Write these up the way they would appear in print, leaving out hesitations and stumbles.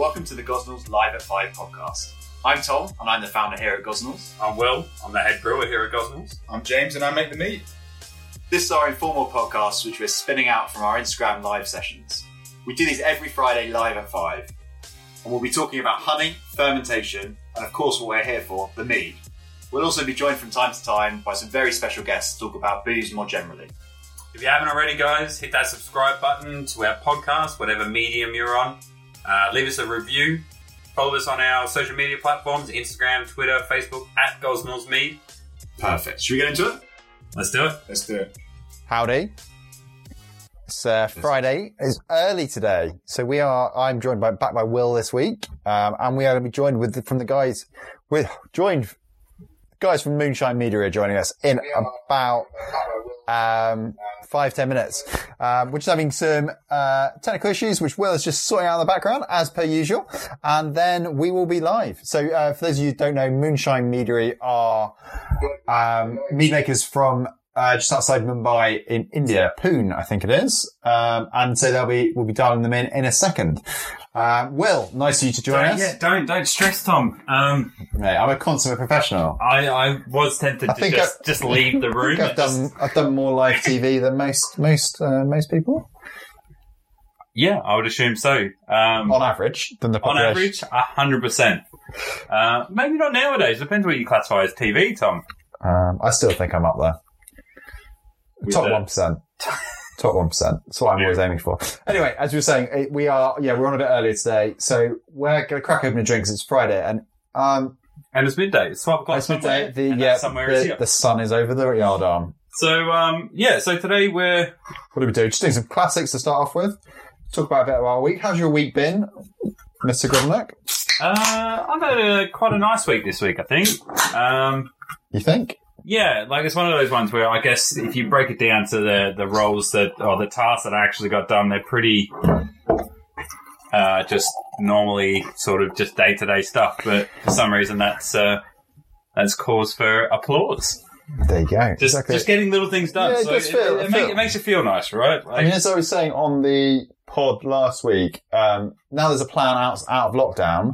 Welcome to the Gosnells Live at 5 podcast. I'm Tom, and I'm the founder here at Gosnells. I'm Will, I'm the head brewer here at Gosnells. I'm James, and I make the mead. This is our informal podcast, which we're spinning out from our Instagram live sessions. We do these every Friday live at 5. And we'll be talking about honey, fermentation, and of course what we're here for, the mead. We'll also be joined from time to time by some very special guests to talk about booze more generally. If you haven't already, guys, hit that subscribe button to our podcast, whatever medium you're on. Leave us a review. Follow us on our social media platforms, Instagram, Twitter, Facebook, at Gosnells Mead. Perfect. Should we get into it? Let's do it. Let's do it. Howdy. It's Friday. It's early today. So I'm joined back by Will this week. And we are going to be joined guys from Moonshine Meadery are joining us in about 5-10 minutes. We're just having some technical issues, which Will is just sorting out in the background, as per usual. And then we will be live. So for those of you who don't know, Moonshine Meadery are mead makers from just outside Mumbai in India, Poon, I think it is. And so we'll be dialing them in a second. Will, nice of you to join us. Yeah, don't stress, Tom. Mate, I'm a consummate professional. I was tempted to just leave the room. I've done more live TV than most people. Yeah, I would assume so. On average, than the population. On average, 100%. Maybe not nowadays. Depends what you classify as TV, Tom. I still think I'm up there. Top 1%. Top 1%. That's what I'm always aiming for. Anyway, as we were saying, we're on a bit earlier today, so we're going to crack open a drink because it's Friday, and it's midday. It's 12 o'clock. It's midday. The sun is over the yard arm. So so today what do we do? Just doing some classics to start off with. Talk about a bit of our week. How's your week been, Mr. Grimlock? I've had quite a nice week this week, I think. You think? Yeah, like it's one of those ones where I guess if you break it down to the roles the tasks that I actually got done, they're pretty just normally sort of just day-to-day stuff. But for some reason, that's cause for applause. There you go. Just getting little things done. Yeah, so it makes you feel nice, right? Like, I mean, as I was saying on the pod last week, now there's a plan out of lockdown.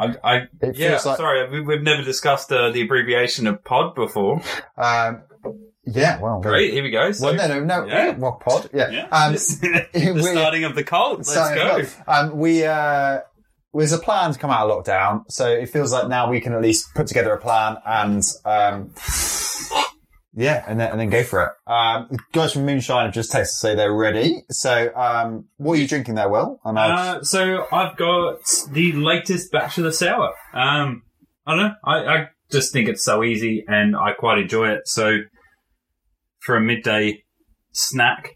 We've never discussed the abbreviation of pod before. Great, here we go. So, well, no, yeah. Well, pod, yeah. Yeah. The starting of the cult, let's go. There's a plan to come out of lockdown, so it feels like now we can at least put together a plan and... Yeah, and then go for it. Guys from Moonshine have just texted to say they're ready. So, what are you drinking there, Will? So I've got the latest batch of the sour. I don't know. I just think it's so easy and I quite enjoy it. So for a midday snack,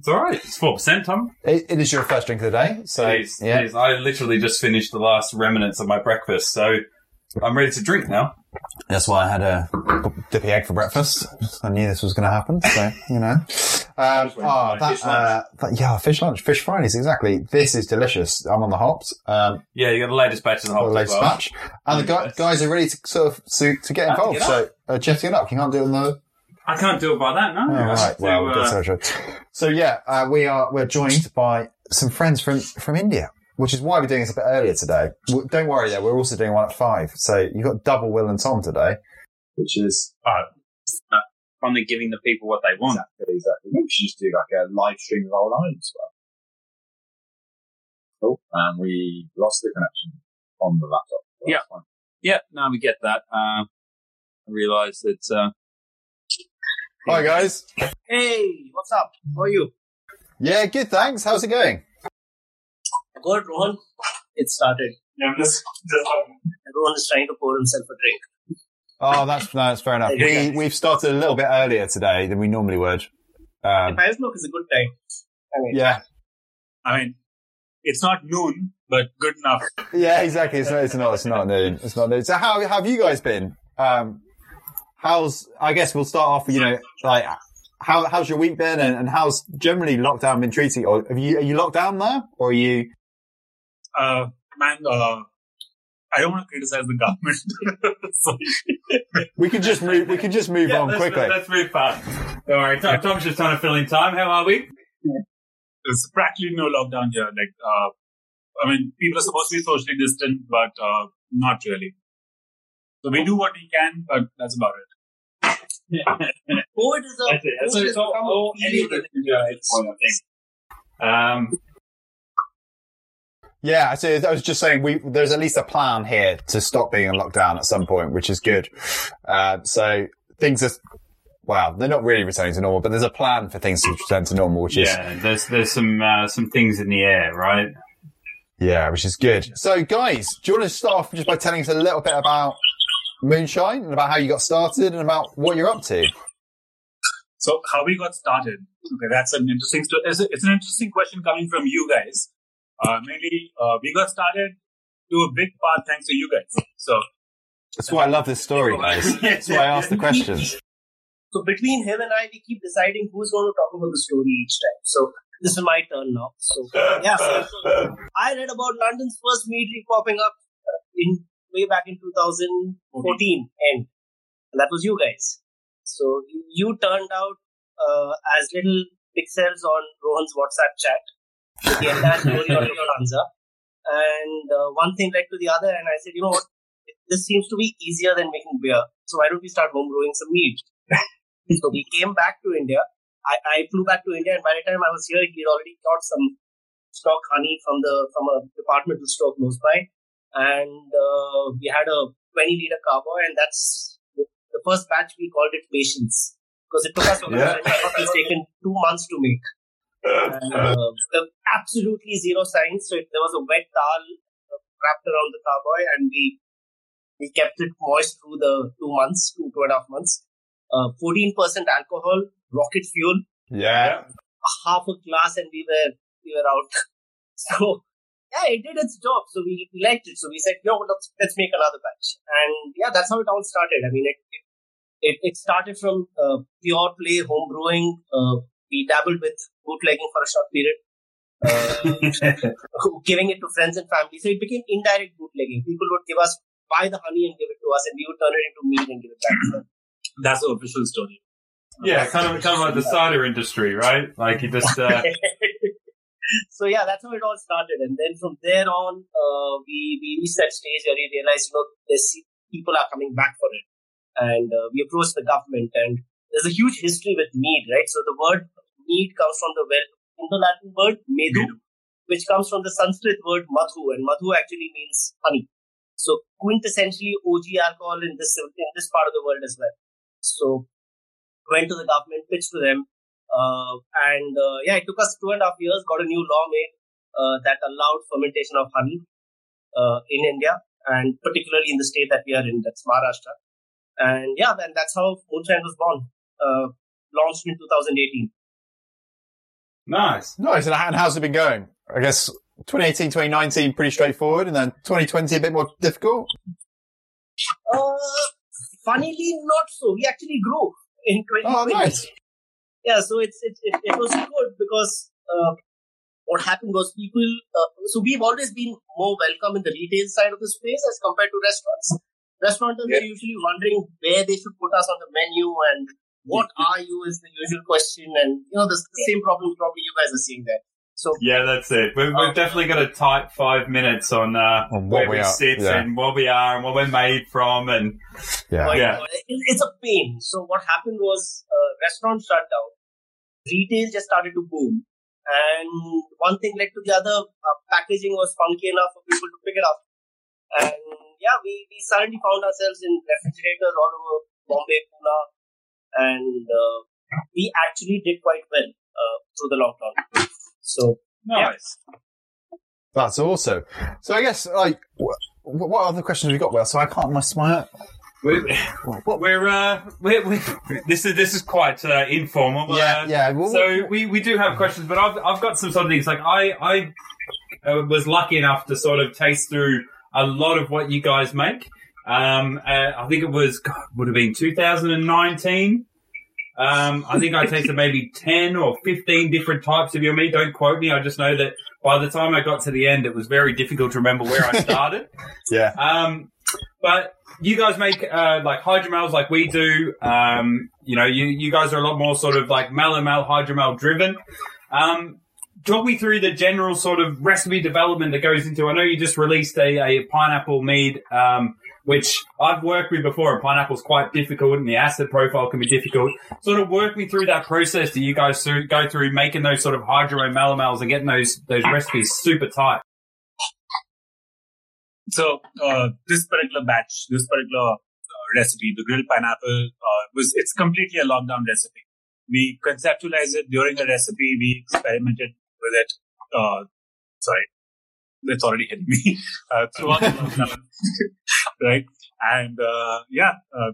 it's all right. It's 4%, Tom. It is your first drink of the day. So it is. I literally just finished the last remnants of my breakfast. So I'm ready to drink now. That's why I had a dippy egg for breakfast. I knew this was going to happen, so, you know. Fish lunch. Fish Fridays, exactly. This is delicious. I'm on the hops. You got the latest batch of the hops. The latest batch. And the guys are ready to sort of to get involved, so jetting it up. You can't do it on the... I can't do it by that, no. All right, we're joined by some friends from India. Which is why we're doing this a bit earlier today. Don't worry, though, we're also doing one at 5. So you've got double Will and Tom today. Which is finally giving the people what they want. Exactly. We should just do a live stream of our lives as well. Cool. And we lost the connection on the laptop. Yeah, no, we get that. I realise that... Hi, guys. Hey, what's up? How are you? Yeah, good, thanks. How's it going? Good, Rohan. It started. Rohan is trying to pour himself a drink. Oh, that's fair enough. We've started a little bit earlier today than we normally would. 5 o'clock is a good time. It's not noon, but good enough. Yeah, exactly. It's not noon. It's not noon. So, how have you guys been? I guess we'll start off with how's your week been, and how's generally lockdown been treating you? Or are you locked down there, or are you? I don't want to criticize the government. We can just move on quickly. Let's move fast. Don't worry, Tom's just trying to fill in time. How are we? There's practically no lockdown here. I mean, people are supposed to be socially distant, but not really. So we do what we can, but that's about it. COVID is a yeah, so I was just saying, there's at least a plan here to stop being in lockdown at some point, which is good. So things are, well, they're not really returning to normal, but there's a plan for things to return to normal, which is... Yeah, there's some things in the air, right? Yeah, which is good. So, guys, do you want to start off just by telling us a little bit about Moonshine and about how you got started and about what you're up to? So, how we got started? Okay, that's an interesting story. It's an interesting question coming from you guys. Mainly, we got started to a big part thanks to you guys. So that's why I love this story, guys. That's why I asked the questions. So between him and I, we keep deciding who's going to talk about the story each time. So this is my turn now. So yeah, so I read about London's first meadery popping up way back in 2014, and that was you guys. So you turned out as little pixels on Rohan's WhatsApp chat with the entire story on your answer, and one thing led to the other, and I said, you know what, this seems to be easier than making beer, so why don't we start home brewing some mead? So we came back to India. I flew back to India, and by the time I was here, he'd already got some stock honey from a departmental store close by, and we had a 20-liter carboy, and that's the first batch. We called it Patience because it took us over, it's taken 2 months to make. And, absolutely zero science. So there was a wet towel wrapped around the carboy, and we kept it moist through the 2 months, 2.5 months. 14% alcohol, rocket fuel. Yeah, half a glass, and we were out. So yeah, it did its job. So we liked it. So we said, no, let's make another batch. And yeah, that's how it all started. I mean, it started from pure play home brewing. We dabbled with bootlegging for a short period, giving it to friends and family. So it became indirect bootlegging. People would buy the honey and give it to us, and we would turn it into mead and give it back to them. That's the official story. Yeah, kind of like the cider industry, right? Like you just... So yeah, that's how it all started. And then from there on, we reached that stage where we realized, people are coming back for it. And we approached the government, and there's a huge history with mead, right? So the word mead comes from the Indo-Latin word medu, which comes from the Sanskrit word madhu, and madhu actually means honey. So quintessentially OG alcohol in this part of the world as well. So went to the government, pitched to them, and yeah, it took us 2.5 years. Got a new law made that allowed fermentation of honey in India, and particularly in the state that we are in, that's Maharashtra. And yeah, then that's how Moonshine was born. Launched in 2018. Nice. And how's it been going? I guess 2018, 2019, pretty straightforward, and then 2020 a bit more difficult. Funnily, not so. We actually grew in 2020. Oh, nice. Yeah, so it was good because what happened was people. So we've always been more welcome in the retail side of the space as compared to restaurants. Restauranters are usually wondering where they should put us on the menu, and what are you is the usual question, and the same problem probably you guys are seeing there. So yeah, that's it. We've definitely got a tight 5 minutes on where we sit and what we are and what we're made from, and it's a pain. So what happened was restaurants shut down, retail just started to boom, and one thing led to the other. Packaging was funky enough for people to pick it up, and yeah, we suddenly found ourselves in refrigerators all over Bombay, Pune, and we actually did quite well through the lockdown. So nice. Yeah. That's awesome. So I guess, like, what other questions have we got? Well, so I can't miss my... This is quite informal. So we do have questions, but I've got some things. Like I was lucky enough to sort of taste through a lot of what you guys make. I think it would have been 2019. I think I tasted maybe 10 or 15 different types of your meat. Don't quote me. I just know that by the time I got to the end, it was very difficult to remember where I started. Yeah. But you guys make, like hydromels like we do. You guys are a lot more sort of like hydromel driven. talk me through the general sort of recipe development that goes into. I know you just released a pineapple mead, which I've worked with before, and pineapple's quite difficult, and the acid profile can be difficult. Sort of work me through that process that you guys go through, making those sort of hydromalomals and getting those recipes super tight. So this particular batch, this particular recipe, the grilled pineapple, it's completely a lockdown recipe. We conceptualized it during the recipe. We experimented with it. Sorry, that's already hitting me. Throughout the lockdown, right? And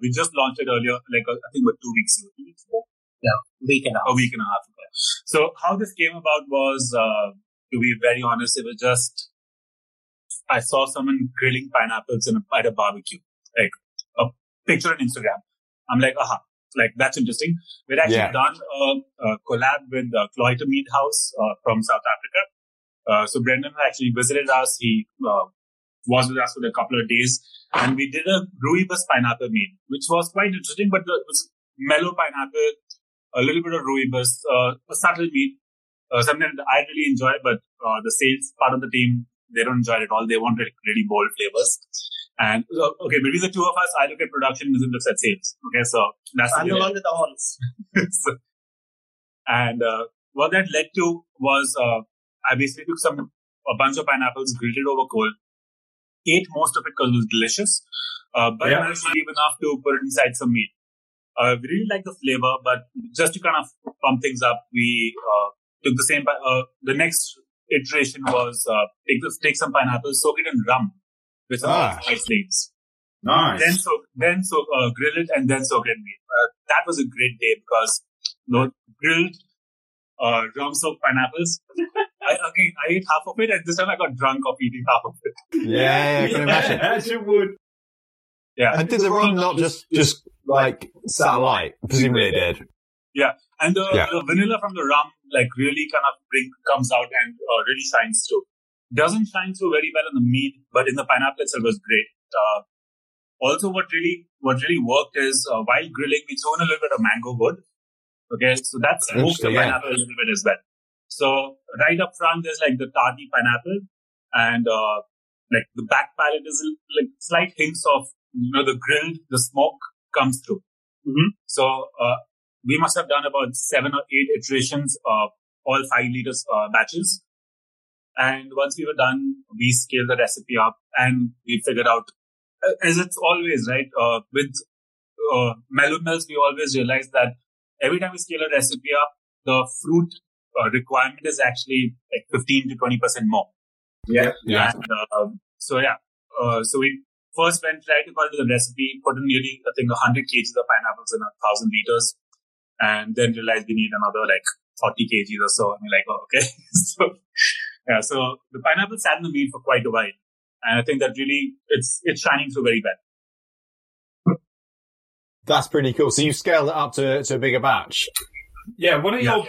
we just launched it earlier, like I think about 2 weeks ago. Yeah, a week and a half ago. So how this came about was, to be very honest, it was just I saw someone grilling pineapples at a barbecue, like a picture on Instagram. I'm like, aha. Like, that's interesting. We'd actually done a collab with the Cloister Mead House from South Africa. So Brendan actually visited us. He was with us for a couple of days. And we did a rooibos pineapple mead, which was quite interesting, but it was mellow pineapple, a little bit of rooibos, a subtle mead, something that I really enjoy, but the sales part of the team, they don't enjoy it at all. They want really bold flavors. And, okay, between the two of us, I look at production and Nitin looks at sales. Okay, so that's I'm the one with the horns. So, and what that led to was I basically took a bunch of pineapples, grilled it over coal, ate most of it because it was delicious, but I managed to leave enough to put it inside some meat. We really like the flavor, but just to kind of pump things up, we took the same. The next iteration was take some pineapples, soak it in rum. With some spice leaves. Nice. Then grill it and then soak it in meat. That was a great day because grilled rum soaked pineapples. I ate half of it, and this time I got drunk off eating half of it. Yeah, I can imagine. As you would. Yeah. And did the rum not just like satellite? Presumably it did. Yeah. And the vanilla from the rum like really kind of comes out and really shines through. Doesn't shine through very well in the mead, but in the pineapple itself was great. Also, what really worked is while grilling, we threw in a little bit of mango wood. Okay, so that smokes the pineapple a little bit as well. So right up front, there's like the tarty pineapple, and like the back palate is like slight hints of the smoke comes through. Mm-hmm. So we must have done about 7 or 8 iterations of all 5 liters batches. And once we were done, we scaled the recipe up and we figured out, as it's always, right? With mellow mills, we always realize that every time we scale a recipe up, the fruit requirement is actually like 15 to 20% more. Yeah. Yeah. And, so we first went right according to the recipe, put in nearly, I think, 100 kgs of pineapples in 1,000 liters, and then realized we need another like 40 kgs or so. And we're like, oh, okay. So the pineapple sat in the mead for quite a while. And I think that really, it's shining through very well. That's pretty cool. So you scaled it up to a bigger batch. Yeah, what are your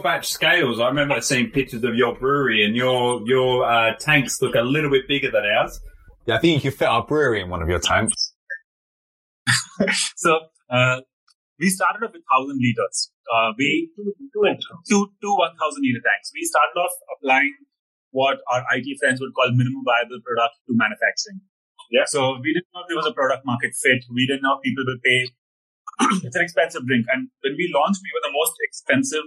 batch scales? I remember seeing pictures of your brewery and your tanks look a little bit bigger than ours. Yeah, I think you could fit our brewery in one of your tanks. So we started off with 1,000 liters. We two 1,000 liter tanks. We started off applying what our IT friends would call minimum viable product to manufacturing. Yeah. So we didn't know if there was a product market fit. We didn't know if people would pay. It's an expensive drink. And when we launched, we were the most expensive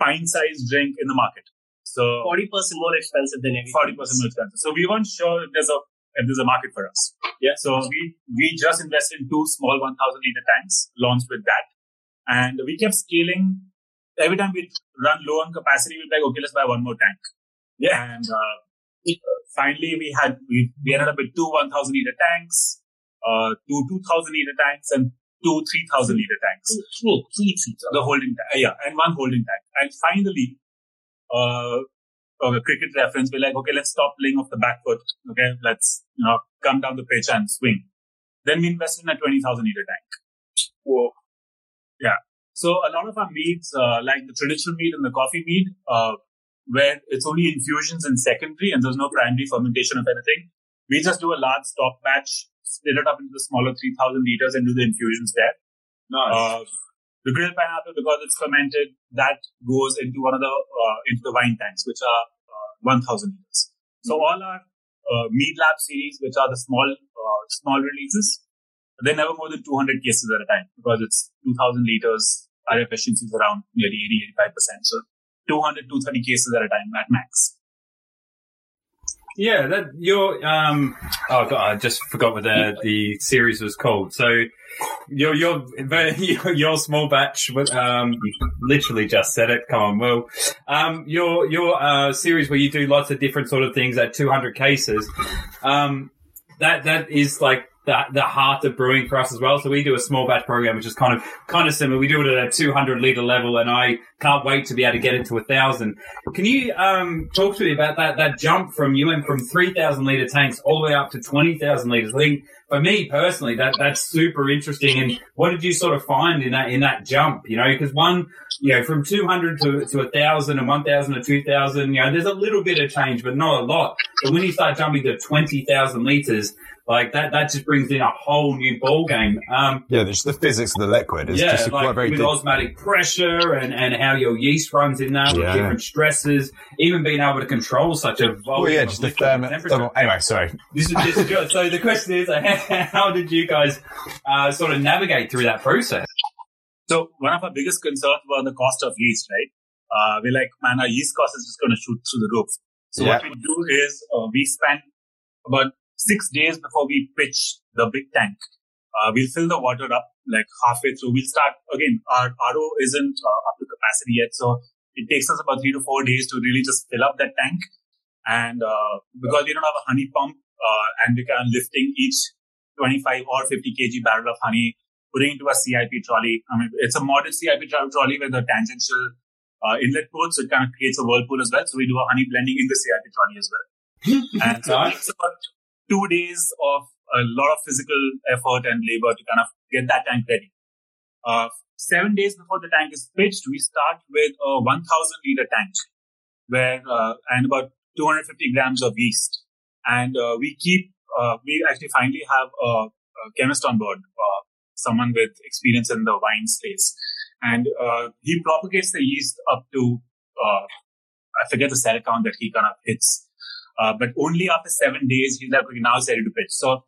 pint-sized drink in the market. So 40% more expensive than everything. 40% more expensive. So we weren't sure if there's a market for us. Yeah. So we just invested in 2 small 1,000 liter tanks, launched with that. And we kept scaling. Every time we'd run low on capacity, we'd be like, okay, let's buy one more tank. Yeah. And finally, we ended up with 2 1,000 liter tanks, 2 2,000 liter tanks, and 2 3,000 liter tanks. The holding tank. Yeah, and 1 holding tank. And finally, a cricket reference, we're like, okay, let's stop playing off the back foot. Okay, let's come down the pitch and swing. Then we invested in a 20,000 liter tank. Whoa. Yeah. So a lot of our meads, like the traditional mead and the coffee mead, where it's only infusions in secondary and there's no primary fermentation of anything, we just do a large stock batch, split it up into the smaller 3,000 liters and do the infusions there. Nice. The grilled pineapple, because it's fermented, that goes into one of the into the wine tanks, which are 1,000 liters. So all our Mead Lab series, which are the small releases, they're never more than 200 cases at a time, because it's 2,000 liters. Our efficiency is around nearly 80-85%. So 200-230 cases at a time at max. Yeah, that your I just forgot what the series was called. So your small batch, literally just said it. Come on, Will. Your series where you do lots of different sort of things at 200 cases. That is like the heart of brewing for us as well. So we do a small batch program, which is kind of similar. We do it at a 200 liter level, and I can't wait to be able to get it to 1,000. Can you talk to me about that jump from you went from 3,000 liter tanks all the way up to 20,000 liters? I think for me personally, that's super interesting. And what did you sort of find in that jump? You know, because from 200 to 1,000 and 1,000 to 2,000, there's a little bit of change, but not a lot. But when you start jumping to 20,000 liters, like that just brings in a whole new ball game. There's the physics of the liquid. It's just like quite very with osmotic pressure and how your yeast runs in that with different stresses, even being able to control such a volume. Well, just the thermal. Anyway, sorry. This is good. So the question is, how did you guys sort of navigate through that process? So one of our biggest concerns were the cost of yeast, right? We're like, man, our yeast cost is just going to shoot through the roof. So what we do is we spend about 6 days before we pitch the big tank. We'll fill the water up like halfway through. We'll start again. Our RO isn't up to capacity yet. So it takes us about 3 to 4 days to really just fill up that tank. And because we don't have a honey pump and we can lifting each 25 or 50 kg barrel of honey, putting into a CIP trolley. I mean, it's a modern CIP trolley with a tangential inlet port. So it kind of creates a whirlpool as well. So we do a honey blending in the CIP trolley as well. And so it takes about 2 days of a lot of physical effort and labor to kind of get that tank ready. 7 days before the tank is pitched, we start with a 1,000 liter tank where and about 250 grams of yeast. And we actually finally have a chemist on board, someone with experience in the wine space. And he propagates the yeast up to, I forget the cell count that he kind of hits. But only after 7 days, he's like, okay, now it's ready to pitch. So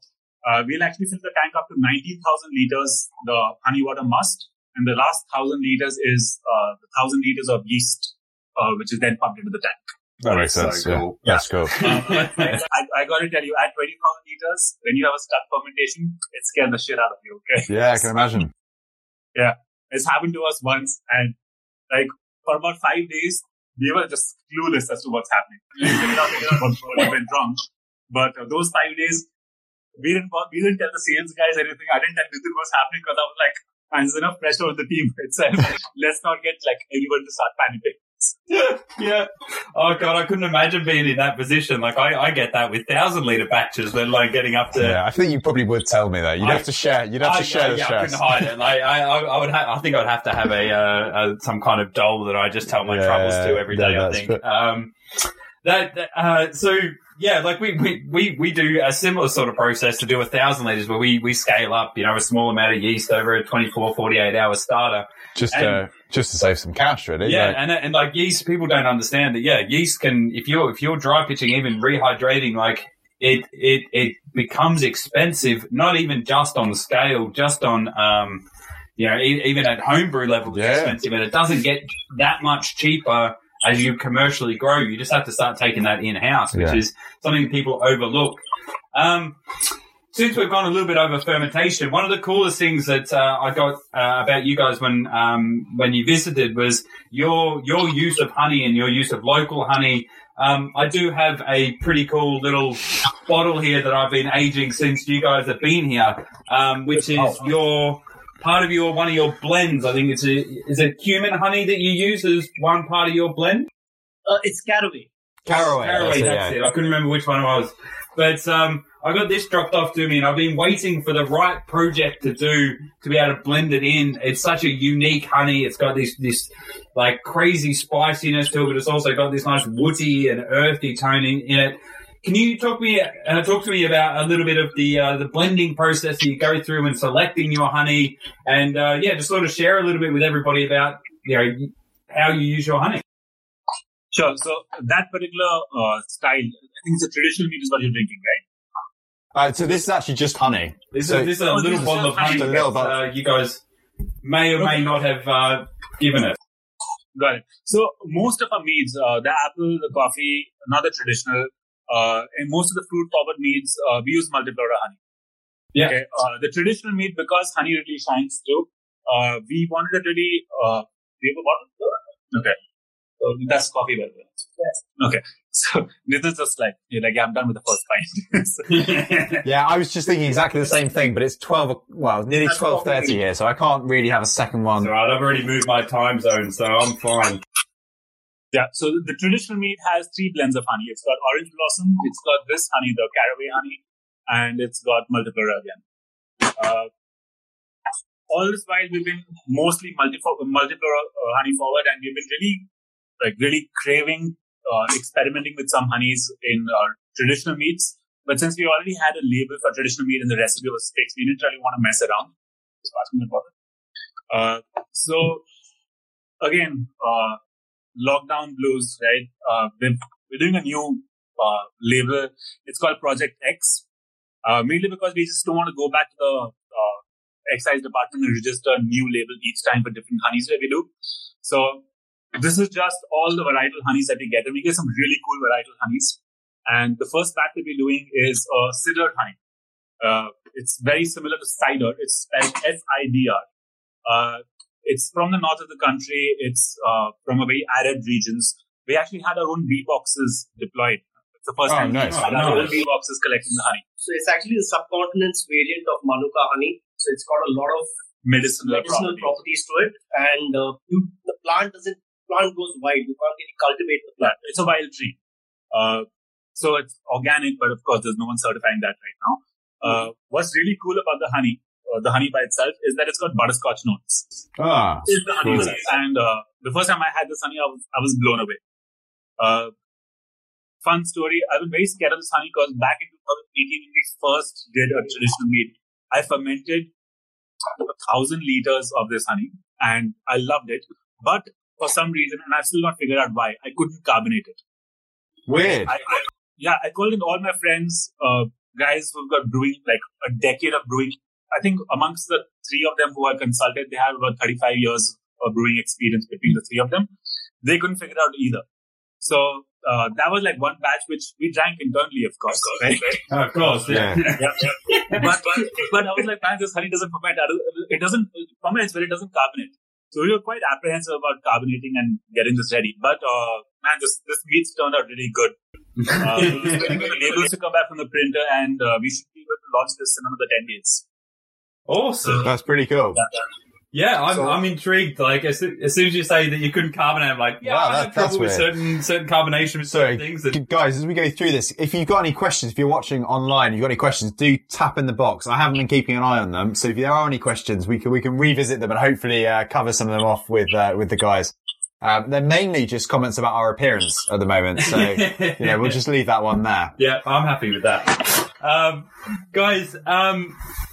we'll actually fill the tank up to 19,000 liters, the honey water must. And the last 1,000 liters is the 1,000 liters of yeast, which is then pumped into the tank. That makes sense. So cool. Yeah. That's cool. I got to tell you, at 20,000 liters, when you have a stuck fermentation, it scares the shit out of you, okay? Yeah, I can imagine. Yeah. It's happened to us once. And like for about 5 days, we were just clueless as to what's happening. What went wrong. But those 5 days, we didn't tell the sales guys anything. I didn't tell Nitin what's happening because I was like, and there's enough pressure on the team itself. Let's not get like everyone to start panicking. Yeah. Oh God, I couldn't imagine being in that position. Like I get that with 1,000 liter batches, let alone getting up to. Yeah, I think you probably would tell me that. You'd have to share the stress. I couldn't hide it. Like I think I'd have to have a some kind of doll that I just tell my troubles to every day. I think. We do a similar sort of process to do 1,000 liters where we scale up, a small amount of yeast over a 24, 48 hour starter. Just to save some cash, really. Yeah, and like yeast, people don't understand that. Yeah, yeast can, if you're dry pitching, even rehydrating, like it becomes expensive. Not even just on the scale, just on even at homebrew level, it's expensive, and it doesn't get that much cheaper as you commercially grow. You just have to start taking that in house, which is something people overlook. Since we've gone a little bit over fermentation, one of the coolest things that I got about you guys when you visited was your use of honey and your use of local honey. I do have a pretty cool little bottle here that I've been aging since you guys have been here, which is one of your blends. I think is it cumin honey that you use as one part of your blend? It's caraway. Caraway, that's it. I couldn't remember which one it was, but I got this dropped off to me, and I've been waiting for the right project to be able to blend it in. It's such a unique honey. It's got this like crazy spiciness to it, but it's also got this nice woody and earthy tone in it. Can you talk to me about a little bit of the blending process that you go through when selecting your honey, and just sort of share a little bit with everybody about how you use your honey. Sure. So that particular style, I think it's a traditional mead is what you're drinking, right? So this is actually just honey. This is a little bottle of honey that you guys may or may not have given it. Got it. So most of our meads, the apple, the coffee, not the traditional, and most of the fruit-forward meads, we use multi-flower honey. Yeah. Okay? The traditional mead, because honey really shines through, we wanted to really... do you have a bottle? Okay. So that's coffee, by the way. Yes. Okay. So this is just like, you're like, yeah, I'm done with the first pint. Yeah, I was just thinking exactly the same thing, but it's 12, well, nearly 12:30 here, so I can't really have a second one. All right, I've already moved my time zone, so I'm fine. Yeah, so the traditional mead has three blends of honey. It's got orange blossom, it's got this honey, the caraway honey, and it's got multiflora again. All this while, we've been mostly multiflora honey forward, and we've been really craving experimenting with some honeys in our traditional meads. But since we already had a label for traditional mead and the recipe was fixed, we didn't really want to mess around. Just pass me the bottle. So, again, lockdown blues, right? We're doing a new label. It's called Project X, mainly because we just don't want to go back to the excise department and register a new label each time for different honeys that we do. So, this is just all the varietal honeys that we get. And we get some really cool varietal honeys. And the first pack that we're doing is cider honey. It's very similar to cider. It's spelled SIDR. It's from the north of the country. It's from a very arid regions. We actually had our own bee boxes deployed. It's the first time we had our own bee boxes collecting the honey. So it's actually the subcontinent's variant of Manuka honey. So it's got a lot of medicinal properties to it. And the plant goes wild. You can't really cultivate the plant. It's a wild tree. So it's organic, but of course, there's no one certifying that right now. What's really cool about the honey by itself, is that it's got butterscotch notes. It's the honey. Cool. And the first time I had this honey, I was blown away. Fun story. I've been very scared of this honey because back in 2018, when we first did a traditional mead, I fermented 1,000 liters of this honey and I loved it. But for some reason, and I've still not figured out why, I couldn't carbonate it. Weird. I called in all my friends, guys who've got brewing, like a decade of brewing. I think amongst the three of them who I consulted, they have about 35 years of brewing experience between the three of them. They couldn't figure it out either. So that was like one batch which we drank internally, of course. Right? Of course, yeah. But I was like, man, this honey doesn't ferment. It doesn't ferment, but it doesn't carbonate. So we were quite apprehensive about carbonating and getting this ready. But man, this meat's turned out really good. We're waiting for the labels to come back from the printer, and we should be able to launch this in another 10 days. Awesome. That's pretty cool. Yeah, I'm intrigued. Like as soon as you say that you couldn't carbonate, I'm like, I have trouble with certain carbonation with certain things. Guys, as we go through this, if you've got any questions, if you're watching online, you've got any questions, do tap in the box. I haven't been keeping an eye on them, so if there are any questions, we can revisit them and hopefully cover some of them off with the guys. They're mainly just comments about our appearance at the moment, so we'll just leave that one there. Yeah, I'm happy with that. Guys,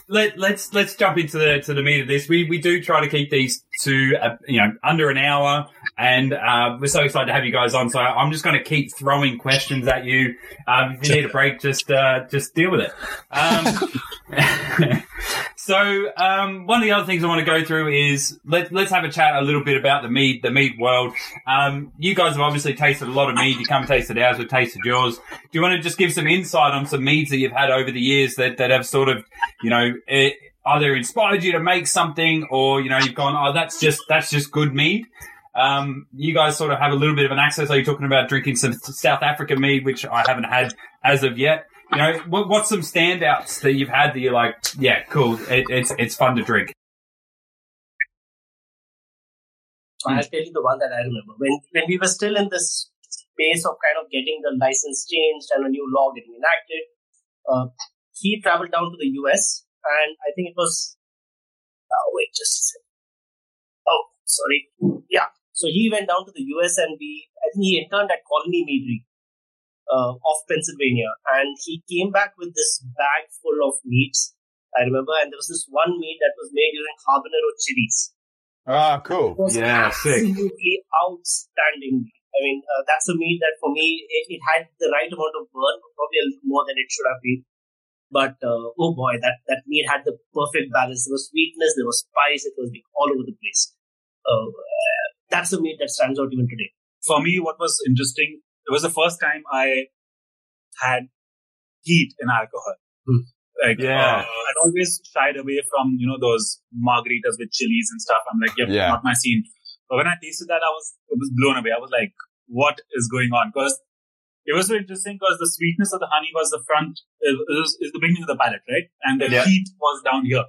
let's jump into the meat of this. We do try to keep these to under an hour, and we're so excited to have you guys on. So I'm just going to keep throwing questions at you. If you need a break, just deal with it. So one of the other things I want to go through is let's have a chat a little bit about the mead world. You guys have obviously tasted a lot of mead. You come tasted ours, we've tasted yours. Do you want to just give some insight on some meads that you've had over the years that have sort of either inspired you to make something or you've gone, that's just good mead? You guys sort of have a little bit of an access. Are you talking about drinking some South African mead, which I haven't had as of yet? What's some standouts that you've had that you're like, yeah, cool, it's fun to drink? I'll tell you the one that I remember. When we were still in this space of kind of getting the license changed and a new law getting enacted, he traveled down to the US, and I think it was... wait, just a second. Oh, sorry. Yeah. So he went down to the US, and I think he interned at Colony Meadery. of Pennsylvania, and he came back with this bag full of meats, I remember, and there was this one meat that was made using habanero chilies. Ah, cool. Yeah, absolutely sick. Absolutely outstanding meat. I mean, that's a meat that for me, it had the right amount of burn, probably a little more than it should have been. But, oh boy, that meat had the perfect balance. There was sweetness, there was spice, it was like all over the place. That's a meat that stands out even today. For me, what was interesting, it was the first time I had heat in alcohol. Like, yeah. I'd always shied away from, those margaritas with chilies and stuff. I'm like, yeah, not my scene. But when I tasted that, it was blown away. I was like, what is going on? Because it was so interesting because the sweetness of the honey was the front, is the beginning of the palate, right? And the heat was down here.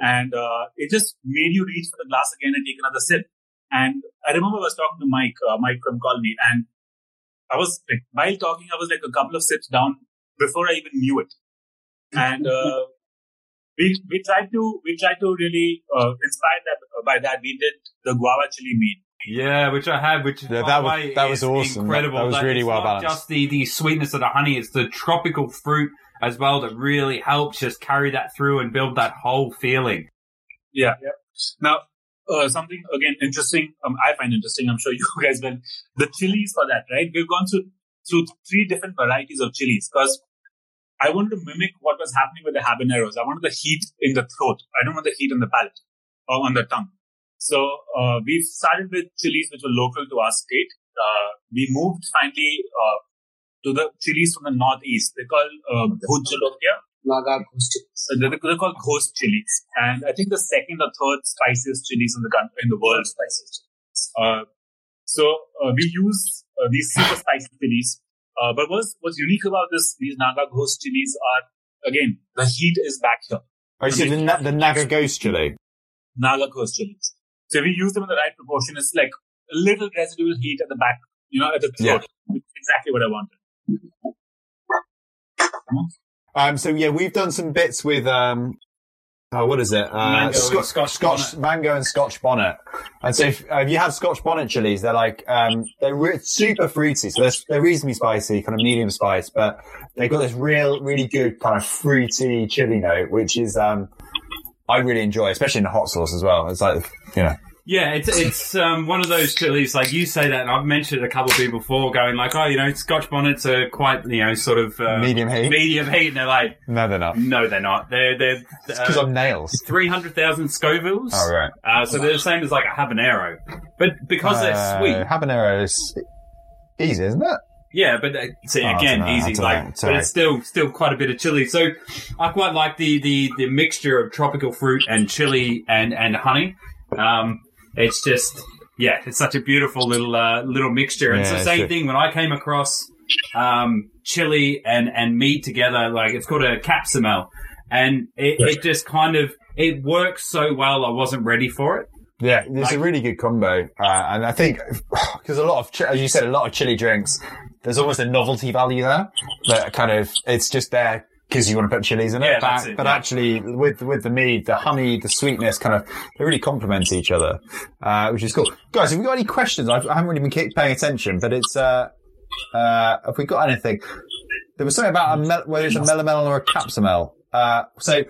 And it just made you reach for the glass again and take another sip. And I remember I was talking to Mike from Colony, and I was like, while talking, I was like a couple of sips down before I even knew it. And we tried to really inspired that by that. We did the guava chili meat. Yeah, which I had, that was awesome. Incredible. That was really well balanced. It's not just the sweetness of the honey, it's the tropical fruit as well that really helps just carry that through and build that whole feeling. Yeah. Yep. Now, something, again, interesting, I find interesting, I'm sure you guys will, the chilies for that, right? We've gone through three different varieties of chilies because I wanted to mimic what was happening with the habaneros. I wanted the heat in the throat. I don't want the heat on the palate or on the tongue. So we've started with chilies which were local to our state. We moved finally to the chilies from the northeast. They're called Bhut Jolokia. Naga ghost chilies. They're called ghost chilies. And I think the second or third spiciest chilies in the world. Spiciest. So we use these super spicy chilies. But what's unique about these Naga ghost chilies are, again, the heat is back here. Oh, so the Naga ghost chili. Naga ghost chilies. So if you use them in the right proportion, it's like a little residual heat at the back, at the throat. Yeah. Which is exactly what I wanted. So yeah, we've done some bits with, what is it? Mango and Scotch bonnet. And so if you have Scotch bonnet chilies, they're like, they're super fruity. So they're reasonably spicy, kind of medium spice, but they've got this really good kind of fruity chili note, which is, I really enjoy, especially in the hot sauce as well. It's like, Yeah, it's one of those chilies, like you say that, and I've mentioned a couple of people before going like, Scotch bonnets are quite, sort of... Medium heat, and they're like... No, they're not. They're it's because of nails. 300,000 Scovilles. Oh, right. So they're the same as like a habanero. But because they're sweet... Habanero is easy, isn't it? Yeah, but easy. But it's still quite a bit of chili. So I quite like the mixture of tropical fruit and chili and honey. It's just, it's such a beautiful little mixture. Yeah, it's the same thing when I came across chili and meat together. Like it's called a capsamel, and it just kind of it works so well. I wasn't ready for it. Yeah, it's a really good combo, and I think because a lot of chili drinks, there's almost a novelty value there. That kind of it's just there. Because you want to put chilies in it, but actually with the mead, the honey, the sweetness, kind of they really complement each other, which is cool. Guys, have we got any questions? I haven't really been paying attention, but it's have we got anything? There was something about whether it's a melomel or a capsamel. So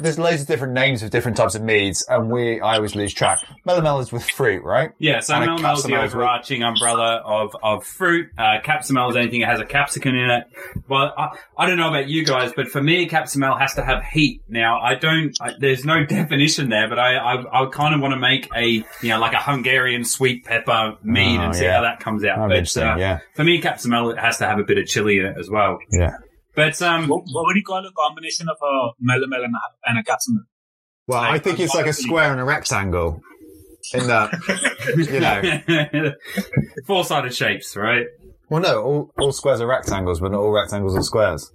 there's loads of different names of different types of meads, and I always lose track. Melomel is with fruit, right? Yeah, so melomel is the overarching umbrella of fruit. Capsamel is anything that has a capsicum in it. Well, I don't know about you guys, but for me, capsamel has to have heat. Now, there's no definition there, but I kind of want to make a, like a Hungarian sweet pepper mead and see how that comes out. For me, capsamel, it has to have a bit of chili in it as well. Yeah. But what would you call a combination of a melomel and a capsamel? Well, I think it's like a square and a rectangle in that, four-sided shapes, right? Well, no, all squares are rectangles, but not all rectangles are squares.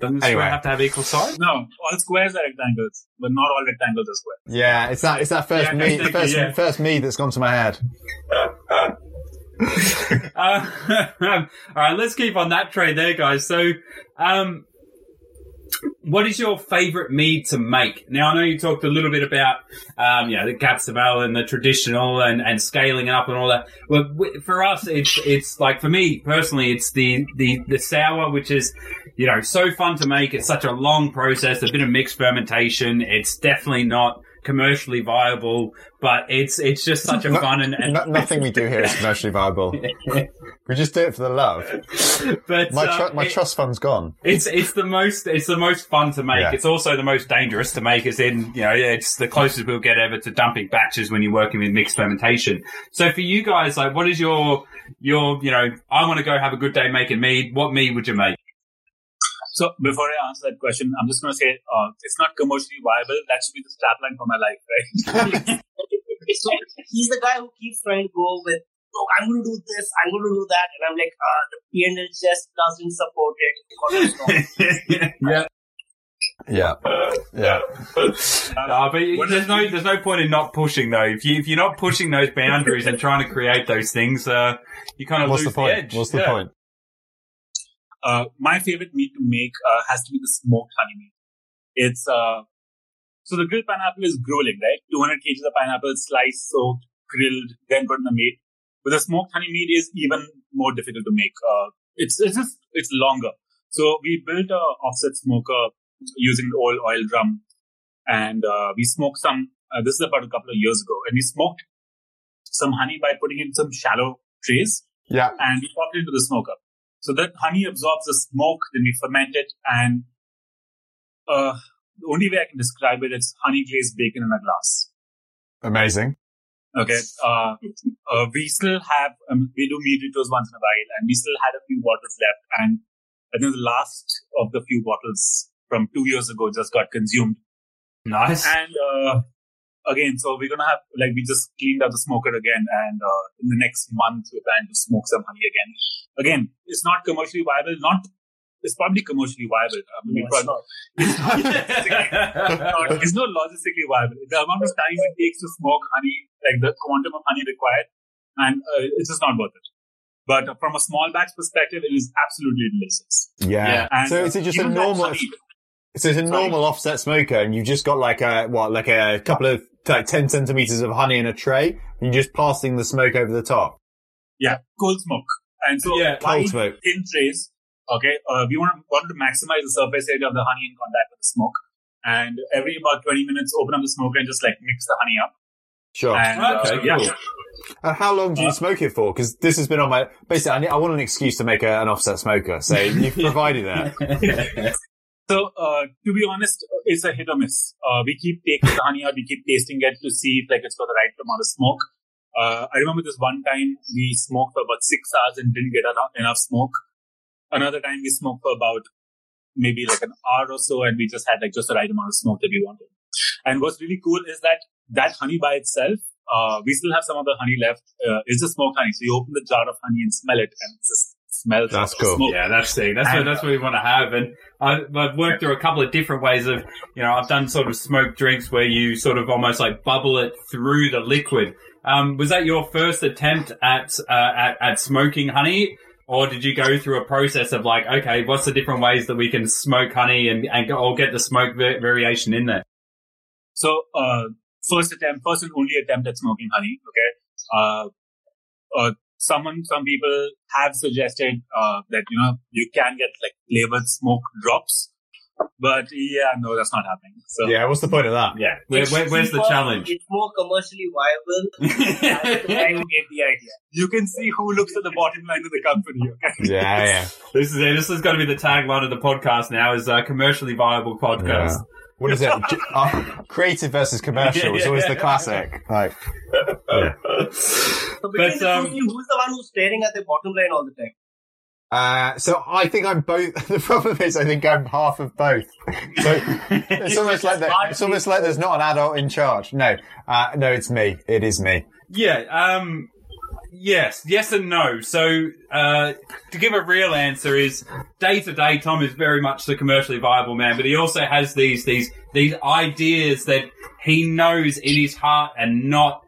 Doesn't the square have to have equal size? No, all squares are rectangles, but not all rectangles are squares. Yeah, it's that first me that's gone to my head. All right, let's keep on that train there, guys. So What is your favourite mead to make? Now, I know you talked a little bit about, the Capsabel and the traditional and scaling up and all that. Well, for us, it's like, for me personally, it's the sour, which is, so fun to make. It's such a long process, a bit of mixed fermentation. It's definitely not commercially viable, but it's just such a fun and nothing we do here is commercially viable. We just do it for the love. But my trust fund's gone. It's the most fun to make. Yeah. It's also the most dangerous to make, as in it's the closest we'll get ever to dumping batches when you're working with mixed fermentation. So for you guys, like, what is your I want to go have a good day making mead. What mead would you make? So before I answer that question, I'm just going to say it's not commercially viable. That should be the stat line for my life, right? So he's the guy who keeps trying to go with, I'm going to do this, I'm going to do that. And I'm like, the P&L just doesn't support it. Yeah. Yeah, yeah. But there's no point in not pushing though. If you're not pushing those boundaries and trying to create those things, you kind of lose the edge. What's the point? My favorite meat to make has to be the smoked honey meat. It's so the grilled pineapple is grueling, right? 200 kgs of pineapple, sliced, soaked, grilled, then put in the meat. But the smoked honey meat is even more difficult to make. It's longer. So we built a offset smoker using the old oil drum, and we smoked some. This is about a couple of years ago, and we smoked some honey by putting in some shallow trays. Yeah, and we popped it into the smoker. So that honey absorbs the smoke, then we ferment it, and the only way I can describe it is honey glazed bacon in a glass. Amazing. Okay. We still have, we do meat rituals once in a while, and we still had a few bottles left, and I think the last of the few bottles from 2 years ago just got consumed. Nice. And again, so we're going to have, we just cleaned out the smoker again, and in the next month, we plan to smoke some honey again. Again, it's not commercially viable. It's probably commercially viable. It's not logistically viable. The amount of time it takes to smoke honey, the quantum of honey required, and it's just not worth it. But from a small batch perspective, it is absolutely delicious. Yeah. And so is it just a normal... Honey, so it's a normal offset smoker, and you've just got a couple of 10 centimeters of honey in a tray, and you're just passing the smoke over the top. Yeah, cold smoke. And so cold smoke. Thin trays, okay, we want to maximize the surface area of the honey in contact with the smoke. And every about 20 minutes, open up the smoker and just mix the honey up. Sure. And, okay, cool. Yeah. And how long do you smoke it for? Because this has been on my... Basically, I want an excuse to make an offset smoker, so you've provided that. So, to be honest, it's a hit or miss. We keep taking the honey out, we keep tasting it to see if it's got the right amount of smoke. I remember this one time we smoked for about 6 hours and didn't get enough smoke. Another time we smoked for about maybe an hour or so, and we just had just the right amount of smoke that we wanted. And what's really cool is that honey by itself, we still have some of the honey left. It's just smoked honey. So you open the jar of honey and smell it, and it's just smells. That's cool. Smoke. Yeah, that's the thing. That's what we want to have. And I've worked through a couple of different ways of, I've done sort of smoked drinks where you sort of almost bubble it through the liquid. Was that your first attempt at smoking honey, or did you go through a process of okay, what's the different ways that we can smoke honey and I'll get the smoke variation in there? So first and only attempt at smoking honey. Okay. Some people have suggested that, you can get flavored smoke drops. But no, that's not happening. So yeah, what's the point of that? Yeah. Where's the challenge? It's more commercially viable. I get the idea. You can see who looks at the bottom line of the company. Okay? Yeah, yeah. This is it. This is going to be the tagline of the podcast now, is a commercially viable podcast. Yeah. What is it? Creative versus commercial. It's always the classic. Like, yeah. So between who's the one who's staring at the bottom line all the time? So I think I'm both. The problem is I think I'm half of both. So it's almost like there's not an adult in charge. No, it's me. It is me. Yeah. Yes and no. So to give a real answer is, day-to-day, Tom is very much the commercially viable man, but he also has these ideas that he knows in his heart and not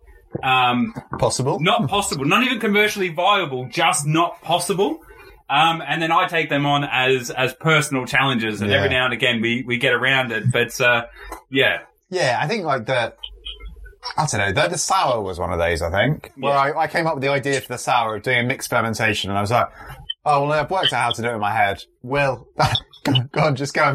possible. Not possible. Not even commercially viable, just not possible. And then I take them on as personal challenges, and every now and again we get around it. But yeah, I think like I don't know. The sour was one of those, I think, where I came up with the idea for the sour of doing mixed fermentation, and I was like, oh, well, I've worked out how to do it in my head. Will, go on, just go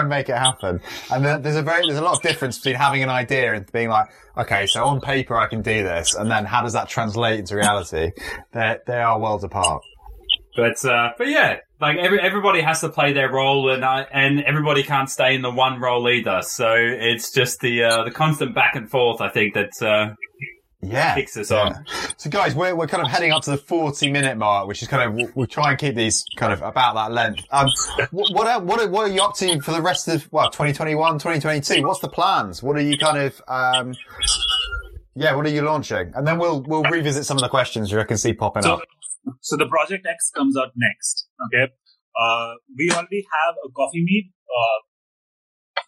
and make it happen. And there's a lot of difference between having an idea and being like, okay, so on paper I can do this, and then how does that translate into reality? They are worlds apart. But yeah, like everybody has to play their role, and everybody can't stay in the one role either. So it's just the constant back and forth, I think, that kicks us on. So guys, we're kind of heading up to the 40-minute mark, which is kind of, we'll try and keep these kind of about that length. What are you up to for the rest of 2021, 2022? What's the plans? What are you kind of what are you launching? And then we'll revisit some of the questions you can see popping up. So the Project X comes out next. Okay, we already have a coffee mead.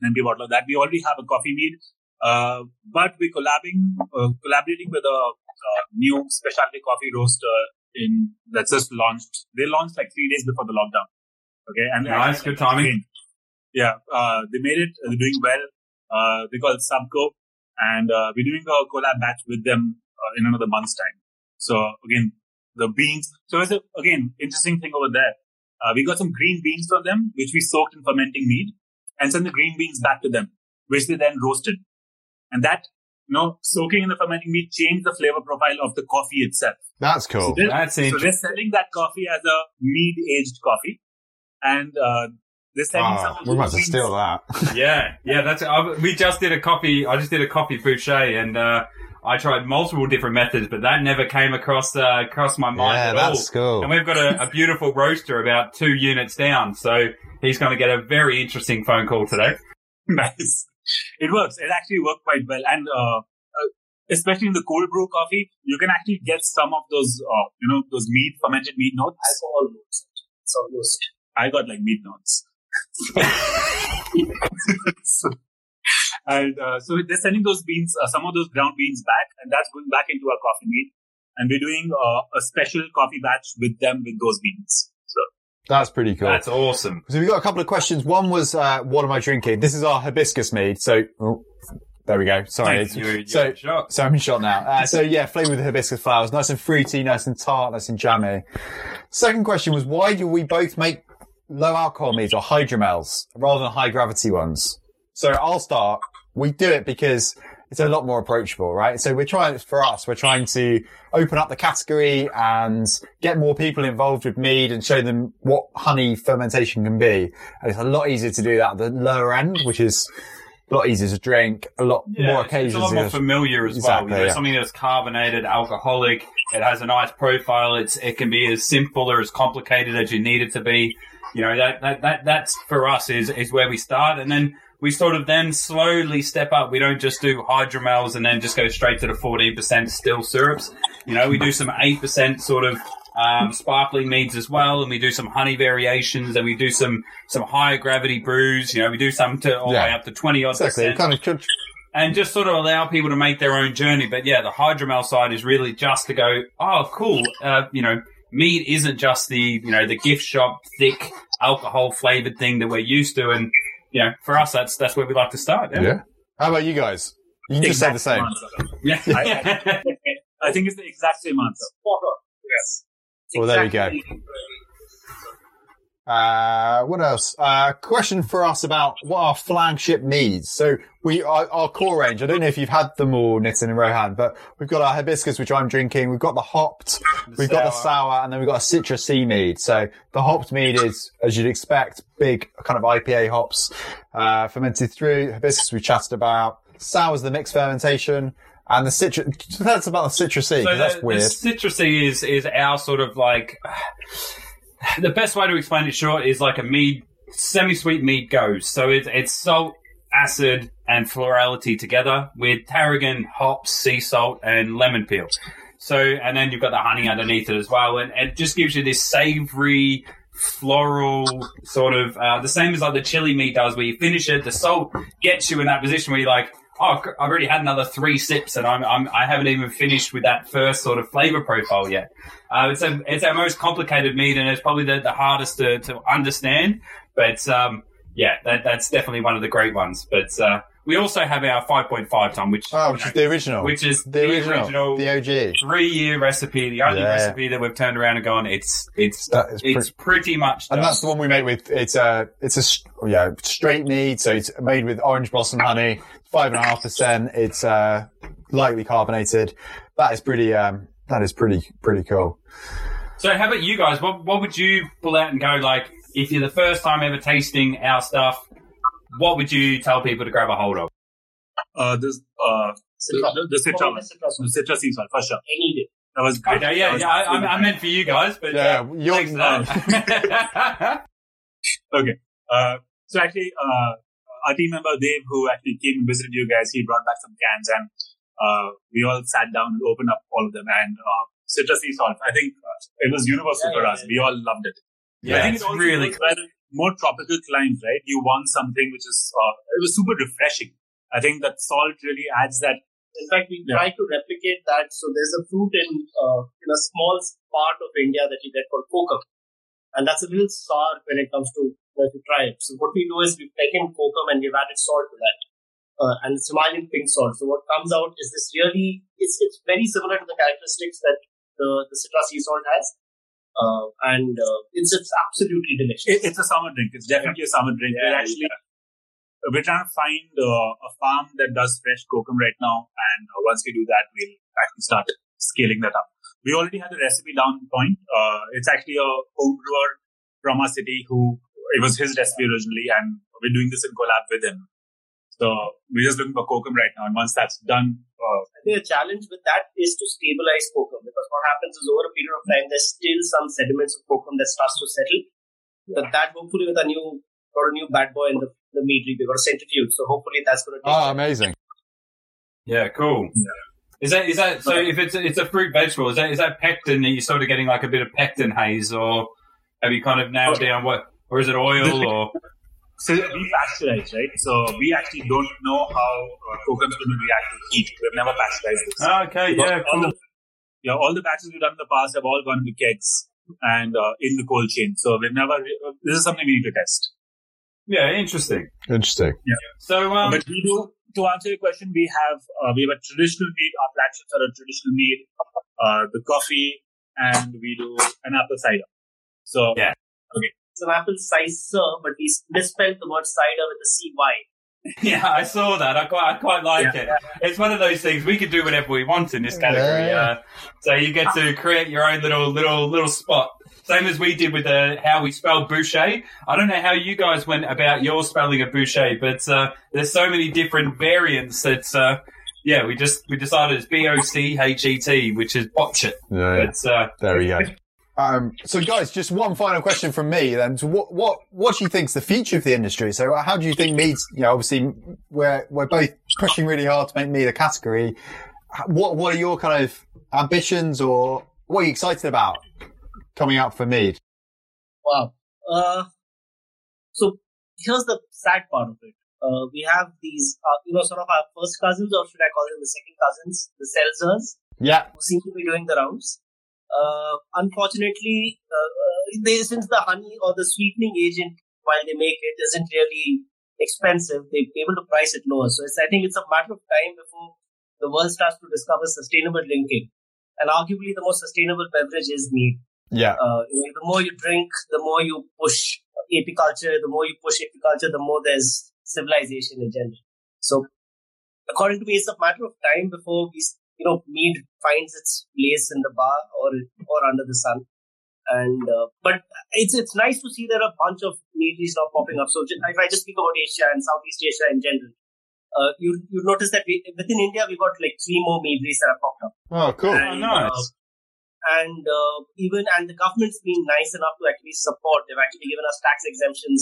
And be a bottle of that. We already have a coffee mead, but we're collaborating with a new specialty coffee roaster that's just launched. They launched like 3 days before the lockdown. Okay, and nice, good timing. Yeah, they made it. They're doing well. They call it Subco, and we're doing a collab batch with them in another month's time. So again. The beans. So it's interesting thing over there. We got some green beans from them, which we soaked in fermenting mead and sent the green beans back to them, which they then roasted. And that, soaking in the fermenting mead changed the flavor profile of the coffee itself. That's cool. So they're selling that coffee as a mead aged coffee. And, they're selling some of the beans. We're about to steal that. Yeah. That's it. We just did a coffee. I just did a coffee boucher and, I tried multiple different methods, but that never came across my mind at all. Yeah, that's cool. And we've got a beautiful roaster about 2 units down, so he's going to get a very interesting phone call today. Nice. It works. It actually worked quite well. And especially in the cold brew coffee, you can actually get some of those, those fermented mead notes. Alcohol notes. It's almost. I got like mead notes. And so they're sending those beans, some of those ground beans back, and that's going back into our coffee mead. And we're doing a special coffee batch with them with those beans. So that's pretty cool. That's awesome. So we've got a couple of questions. One was, what am I drinking? This is our hibiscus mead. So there we go. Sorry. So I'm in shot now. Flavored with hibiscus flowers. Nice and fruity, nice and tart, nice and jammy. Second question was, why do we both make low alcohol meads or hydromels rather than high gravity ones? So I'll start. We do it because it's a lot more approachable, right? So we're trying to open up the category and get more people involved with mead and show them what honey fermentation can be. And it's a lot easier to do that at the lower end, which is a lot easier to drink, a lot more occasions. It's a lot more familiar as well. Something that's carbonated, alcoholic, it has a nice profile. It can be as simple or as complicated as you need it to be. That's for us is where we start. And then, we sort of then slowly step up. We don't just do hydromels and then just go straight to the 14% still syrups. We do some 8% sort of sparkling meads as well, and we do some honey variations, and we do some higher gravity brews. We do some all the way up to 20-odd%. And just sort of allow people to make their own journey. But, the hydromel side is really just to go, oh, cool, mead isn't just the, the gift shop thick alcohol-flavoured thing that we're used to, and for us, that's where we like to start. Yeah. How about you guys? You can just say the same. Yeah. I think it's the exact same answer. Yes. Well, there we go. What else? Question for us about what our flagship meads. So our core range. I don't know if you've had them all, Nitin and Rohan, but we've got our hibiscus, which I'm drinking. We've got the hopped, got the sour, and then we've got a citrusy mead. So the hopped mead is, as you'd expect, big kind of IPA hops, fermented through. Hibiscus we chatted about. Sour's the mixed fermentation. And the citrus, that's about the citrusy, because that's weird. The citrusy is our sort of like, the best way to explain it short is like a mead, semi-sweet mead goes. So it's salt, acid and florality together with tarragon, hops, sea salt and lemon peel. So, and then you've got the honey underneath it as well. And it just gives you this savory, floral sort of, the same as like the chili meat does where you finish it. The salt gets you in that position where you're like, oh, I've already had another three sips and I haven't even finished with that first sort of flavor profile yet. It's our most complicated mead, and it's probably the hardest to understand. But yeah, that's definitely one of the great ones. But we also have our 5.5 ton, which is the original, the OG 3-year recipe, the only recipe that we've turned around and gone, it's pretty much done. And that's the one we make with it's a straight mead, so it's made with orange blossom honey, 5.5%. It's lightly carbonated. That is pretty cool. So how about you guys? What would you pull out and go, like, if you're the first time ever tasting our stuff? What would you tell people to grab a hold of? The citrus seems one, for sure. Any day. That was great. Okay, I meant for you guys, but... Okay. So actually, our team member, Dave, who actually came and visited you guys, he brought back some cans, and we all sat down and opened up all of them, and citrus sea salt. I think it was universal for us. Yeah. We all loved it. Yeah, I think it's really cool. More tropical climes, right? You want something which is, it was super refreshing. I think that salt really adds that. In fact, we try to replicate that. So there's a fruit in a small part of India that you get called kokum. And that's a little sour when it comes to, when you try it. So what we do is we've taken kokum and we've added salt to that. And it's Himalayan pink salt. So what comes out is this really, it's very similar to the characteristics that the citrus sea salt has. And it's absolutely delicious. It's a summer drink. It's definitely a summer drink. Yeah, we're trying to find a farm that does fresh kokum right now. And once we do that, we'll actually start scaling that up. We already had the recipe down point. It's actually a home brewer from our city it was his recipe originally. And we're doing this in collab with him. So we're just looking for kokum right now. And once that's done... I think the challenge with that is to stabilize kokum, because what happens is over a period of time, there's still some sediments of kokum that starts to settle. Yeah. But that hopefully with a new bad boy in the meadery, we've got a centrifuge. So hopefully that's going to take... Oh, amazing. Yeah, cool. Yeah. Is that so if it's a fruit vegetable, is that pectin? Are you sort of getting like a bit of pectin haze, or have you kind of nailed down what, or is it oil or... So we pasteurize, right? So we actually don't know how kokum is going to react to heat. We've never pasteurized this. Okay, yeah, cool. All the batches we've done in the past have all gone into kegs and in the cold chain. So we've never... This is something we need to test. Yeah, interesting. Yeah. So, but we do... To answer your question, we have a traditional mead. Our flagships are a traditional mead, the coffee, and we do an apple cider. So... Yeah. Okay. It's an apple cider, but we misspelled the word cider with a C-Y. Yeah, I saw that. I quite like it. Yeah. It's one of those things we could do whatever we want in this category. Yeah. So you get to create your own little spot. Same as we did with how we spell Boucher. I don't know how you guys went about your spelling of Boucher, but there's so many different variants that we decided it's B-O-C-H-E-T, which is botch it. Yeah. But, there we go. So guys, just one final question from me then. What do you think is the future of the industry? So how do you think meads, obviously we're both pushing really hard to make mead a category. What are your kind of ambitions, or what are you excited about coming out for mead? Wow. So here's the sad part of it. We have these, sort of our first cousins, or should I call them the second cousins, the seltzers. Yeah. Who seem to be doing the rounds. Unfortunately, since the honey or the sweetening agent, while they make it, isn't really expensive, they're able to price it lower. So I think it's a matter of time before the world starts to discover sustainable drinking. And arguably, the most sustainable beverage is mead. Yeah. The more you drink, the more you push apiculture. The more you push apiculture, the more there's civilization in general. So, according to me, it's a matter of time before we... mead finds its place in the bar or under the sun. And but it's nice to see there are a bunch of meaderies now popping up. So if I just speak about Asia and Southeast Asia in general, you notice that within India, we've got like 3 more meaderies that have popped up. Oh, cool. And, nice. And the government's been nice enough to actually support. They've actually given us tax exemptions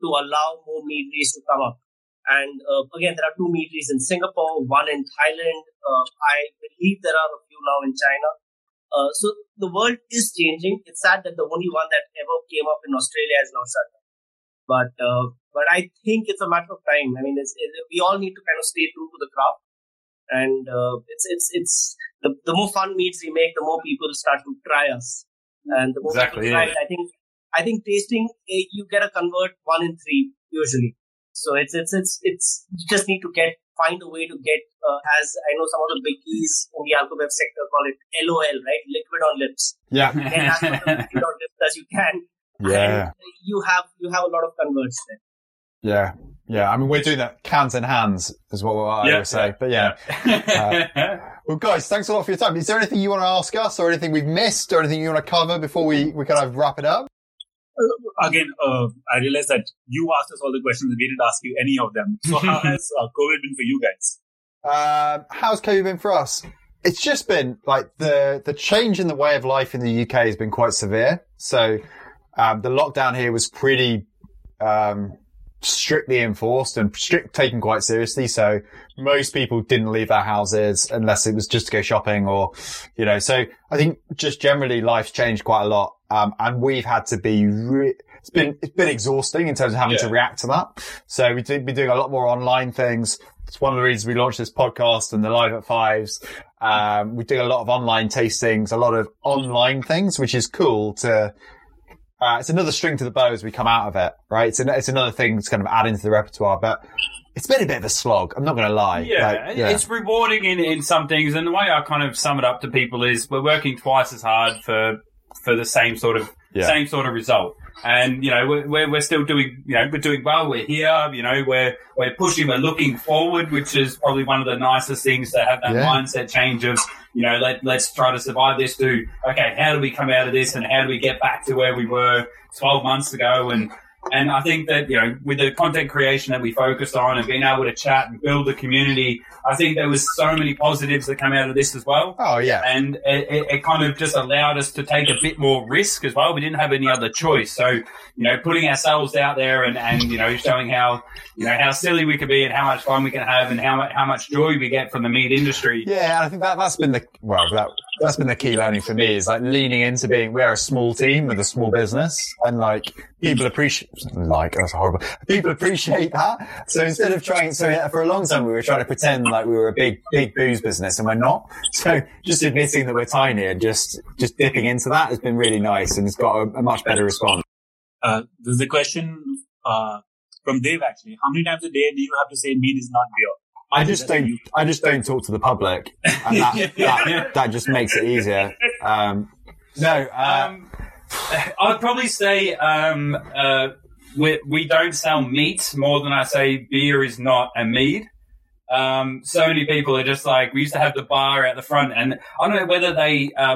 to allow more meaderies to come up. And again, there are 2 meaderies in Singapore, 1 in Thailand. I believe there are a few now in China. So the world is changing. It's sad that the only one that ever came up in Australia is now shut down. But I think it's a matter of time. I mean, we all need to kind of stay true to the craft. And it's the more fun meats we make, the more people start to try us. And the more people try it, I think tasting, you get a convert 1 in 3 usually. So it's you just need to find a way to get, as I know some of the biggies in the alcohol bev sector call it LOL, right? Liquid on lips. Yeah. Get as much of liquid on lips as you can. Yeah. And you have a lot of converts there. Yeah. Yeah. I mean, we're doing that cans in hands is what I would say. But yeah. Well, guys, thanks a lot for your time. Is there anything you want to ask us or anything we've missed or anything you want to cover before we kind of wrap it up? Again, I realized that you asked us all the questions and we didn't ask you any of them. So how has COVID been for you guys? How's COVID been for us? It's just been like the change in the way of life in the UK has been quite severe. So the lockdown here was pretty strictly enforced and taken quite seriously. So most people didn't leave their houses unless it was just to go shopping or, you know, so I think just generally life's changed quite a lot. And we've had to be, it's been exhausting in terms of having to react to that. So we've been doing a lot more online things. It's one of the reasons we launched this podcast and the Live at Fives. We do a lot of online tastings, a lot of online things, which is cool to, it's another string to the bow as we come out of it, right? It's another thing to kind of add into the repertoire, but it's been a bit of a slog. I'm not going to lie. Yeah, like, it's rewarding in some things. And the way I kind of sum it up to people is we're working twice as hard for the same sort of result. And, you know, we're still doing, you know, we're doing well. We're here, you know, we're pushing, we're looking forward, which is probably one of the nicest things to have that mindset change of, you know, let's try to survive this to, okay, how do we come out of this and how do we get back to where we were 12 months ago? And I think that, you know, with the content creation that we focused on and being able to chat and build the community, I think there was so many positives that come out of this as well. Oh, yeah. And it kind of just allowed us to take a bit more risk as well. We didn't have any other choice. So, you know, putting ourselves out there and you know, showing how, you know, how silly we could be and how much fun we can have and how much joy we get from the meat industry. Yeah, I think that's been that's been the key learning for me is like leaning into we're a small team with a small business and like people appreciate, that's horrible. People appreciate that. So instead of for a long time, we were trying to pretend like we were a big booze business and we're not. So just admitting that we're tiny and just dipping into that has been really nice and it's got a much better response. There's a question, from Dave actually. How many times a day do you have to say meat is not beer? I just don't talk to the public, and that just makes it easier. I'd probably say we don't sell meat more than I say beer is not a mead. So many people are just like, we used to have the bar out the front, and I don't know whether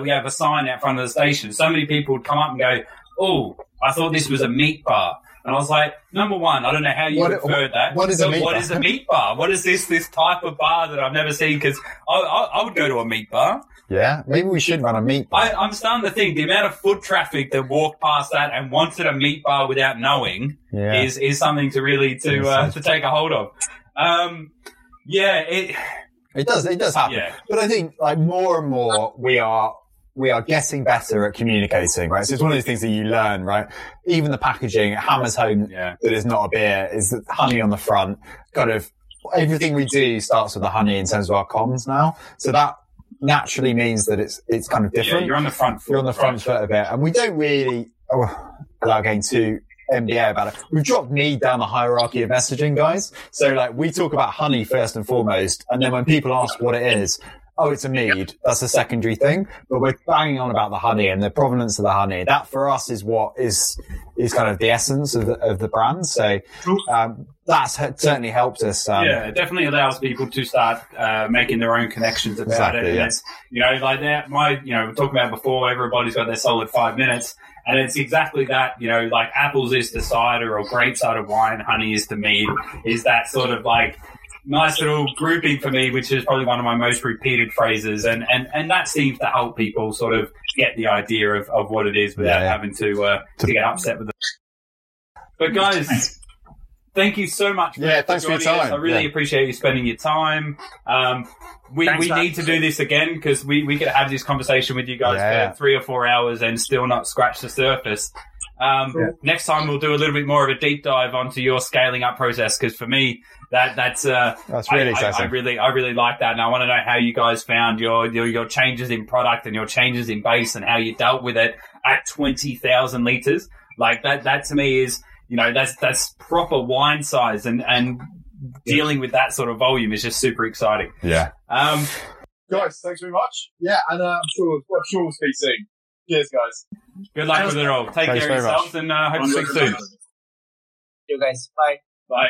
we have a sign out front of the station. So many people would come up and go, "Oh, I thought this was a meat bar." And I was like, number one, I don't know how you inferred that. What is a meat bar? What is this type of bar that I've never seen? Because I would go to a meat bar. Yeah, maybe we should run a meat bar. I'm starting to think the amount of foot traffic that walked past that and wanted a meat bar without knowing is something to really to take a hold of. It does happen. Yeah. But I think like more and more we are getting better at communicating, right? So it's one of those things that you learn, right? Even the packaging, it hammers home that it's not a beer, is honey on the front. Kind of everything we do starts with the honey in terms of our comms now. So that naturally means that it's kind of different. Yeah, you're on the front foot a bit. And we don't really, without getting too MBA about it. We've dropped mead down the hierarchy of messaging, guys. So like we talk about honey first and foremost. And then when people ask what it is, oh, it's a mead. That's a secondary thing. But we're banging on about the honey and the provenance of the honey. That for us is what is kind of the essence of the brand. So that's certainly helped us. It definitely allows people to start making their own connections about it. And it's, you know, like that. You know, we're talking about before, everybody's got their solid 5 minutes. And it's exactly that, you know, like apples is the cider or grapes out of wine, honey is the mead, is that sort of like nice little grouping for me, which is probably one of my most repeated phrases, and that seems to help people sort of get the idea of what it is without having to get upset with it. But guys, thank you so much. Thanks for your time. I really appreciate you spending your time. We need to do this again because we could have this conversation with you guys for 3 or 4 hours and still not scratch the surface. Next time we'll do a little bit more of a deep dive onto your scaling up process, because for me that's really exciting. I really like that, and I want to know how you guys found your changes in product and your changes in base and how you dealt with it at 20,000 liters. Like that to me is, you know, that's proper wine size, and dealing with that sort of volume is just super exciting. Yeah. Guys, thanks very much. Yeah, and I'm sure we'll speak soon. Cheers, guys. Good luck with it all. Take care of yourselves and hope to speak soon. See you guys. Bye. Bye.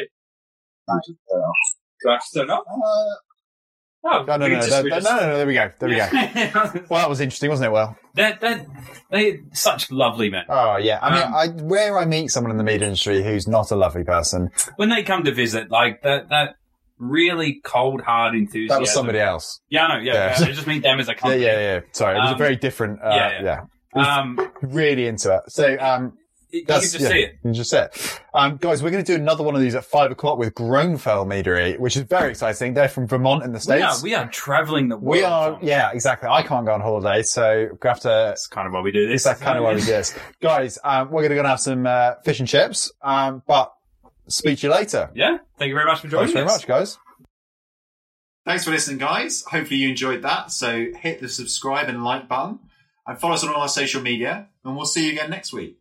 Bye. Do I have to turn up? No, there we go. Well, that was interesting, wasn't it, Will? They're such lovely men. Oh, yeah. I mean, where I meet someone in the meat industry who's not a lovely person. When they come to visit, like, that really cold, hard enthusiasm. That was somebody else. Yeah, no, yeah. I just mean them as a company. Yeah. Sorry, it was a very different... really into it. So, You can just see it. Guys, we're going to do another one of these at 5:00 with Gronfell Meadery, which is very exciting. They're from Vermont in the States. We are traveling the world. Yeah, exactly. I can't go on holiday, so we have to. That's kind of why we do this. Guys, we're going to have some fish and chips, but speak to you later. Yeah. Thank you very much for joining us. Thanks very much, guys. Thanks for listening, guys. Hopefully you enjoyed that. So hit the subscribe and like button and follow us on all our social media, and we'll see you again next week.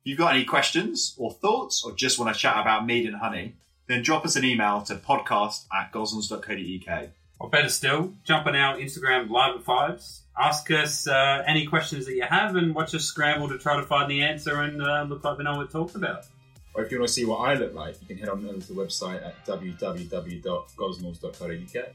If you've got any questions or thoughts or just want to chat about mead and honey, then drop us an email to podcast@gosnells.co.uk. Or better still, jump on our Instagram Live at Fives, ask us any questions that you have, and watch us scramble to try to find the answer and look like we know what we talked about. Or if you want to see what I look like, you can head on over to the website at www.gosnells.co.uk.